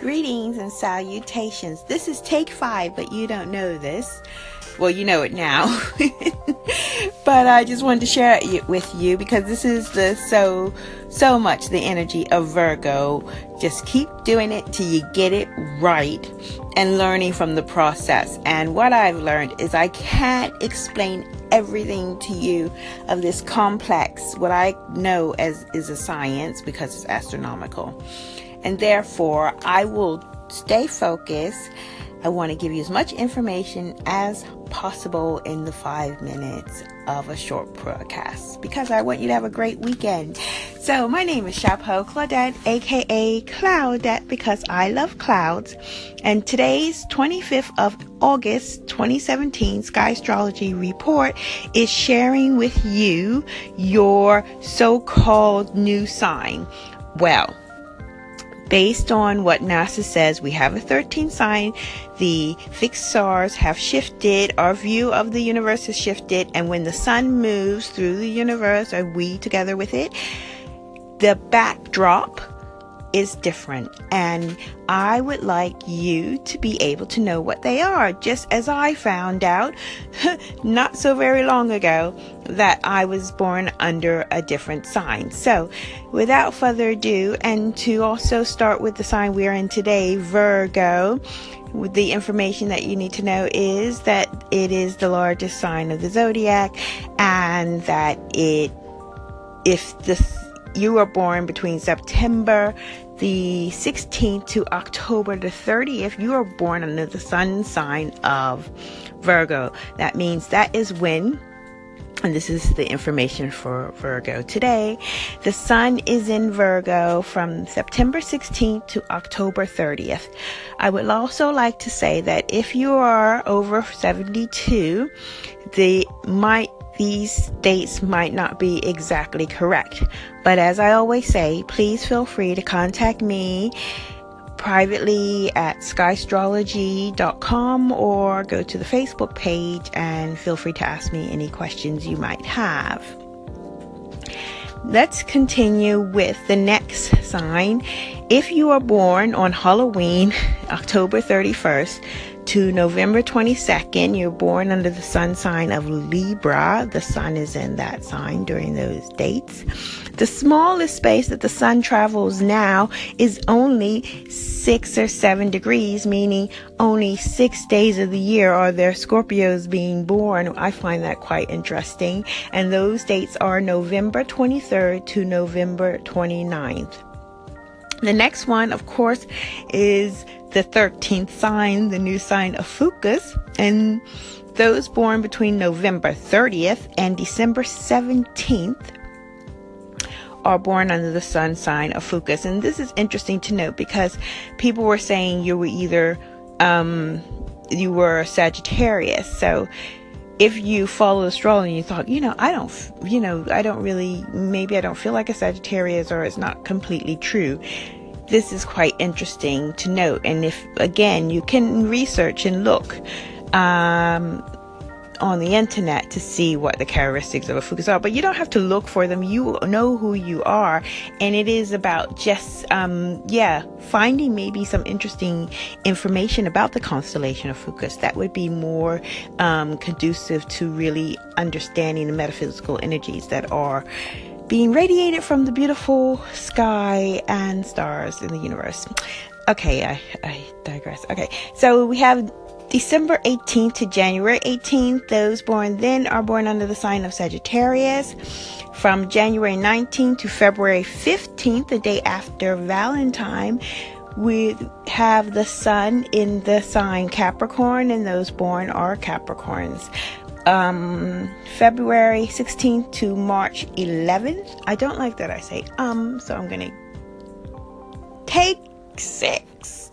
Greetings and salutations. This is take 5, but you don't know this. Well, you know it now. But I just wanted to share it with you because this is the so much the energy of Virgo. Just keep doing it till you get it right and learning from the process. And what I've learned is I can't explain everything to you of this complex, what I know as is a science because it's astronomical. And therefore, I will stay focused. I want to give you as much information as possible in the 5 minutes of a short broadcast because I want you to have a great weekend. So my name is Chapeau Claudette, aka Cloudette, because I love clouds. And today's 25th of August 2017 Sky Astrology Report is sharing with you your so-called new sign. Well, based on what NASA says, we have a 13th sign, the fixed stars have shifted, our view of the universe has shifted, and when the sun moves through the universe, or we together with it, the backdrop is different. And I would like you to be able to know what they are, just as I found out not so very long ago that I was born under a different sign. So without further ado, and to also start with the sign we are in today, Virgo, the information that you need to know is that it is the largest sign of the zodiac, and that you were born between September the 16th to October the 30th. You were born under the sun sign of Virgo. That means that is when, and this is the information for Virgo today, the sun is in Virgo from September 16th to October 30th. I would also like to say that if you are over 72, these dates might not be exactly correct. But as I always say, please feel free to contact me privately at SkyStrology.com or go to the Facebook page and feel free to ask me any questions you might have. Let's continue with the next sign. If you are born on Halloween, October 31st, to November 22nd, you're born under the sun sign of Libra. The sun is in that sign during those dates. The smallest space that the sun travels now is only 6 or 7 degrees, meaning only 6 days of the year are there Scorpios being born. I find that quite interesting. And those dates are November 23rd to November 29th. The next one, of course, is the 13th sign, the new sign of Fucus, and those born between November 30th and December 17th are born under the sun sign of Fucus. And this is interesting to note because people were saying you were either you were Sagittarius. So if you follow astrology and you thought, maybe I don't feel like a Sagittarius, or it's not completely true, this is quite interesting to note. And if, again, you can research and look on the internet to see what the characteristics of a Fucus are, but you don't have to look for them. You know who you are, and it is about just, finding maybe some interesting information about the constellation of Fucus that would be more conducive to really understanding the metaphysical energies that are being radiated from the beautiful sky and stars in the universe. Okay, I digress. Okay, so we have December 18th to January 18th. Those born then are born under the sign of Sagittarius. From January 19th to February 15th, the day after Valentine, we have the sun in the sign Capricorn, and those born are Capricorns. February 16th to March 11th. I don't like that I say so I'm gonna take 6.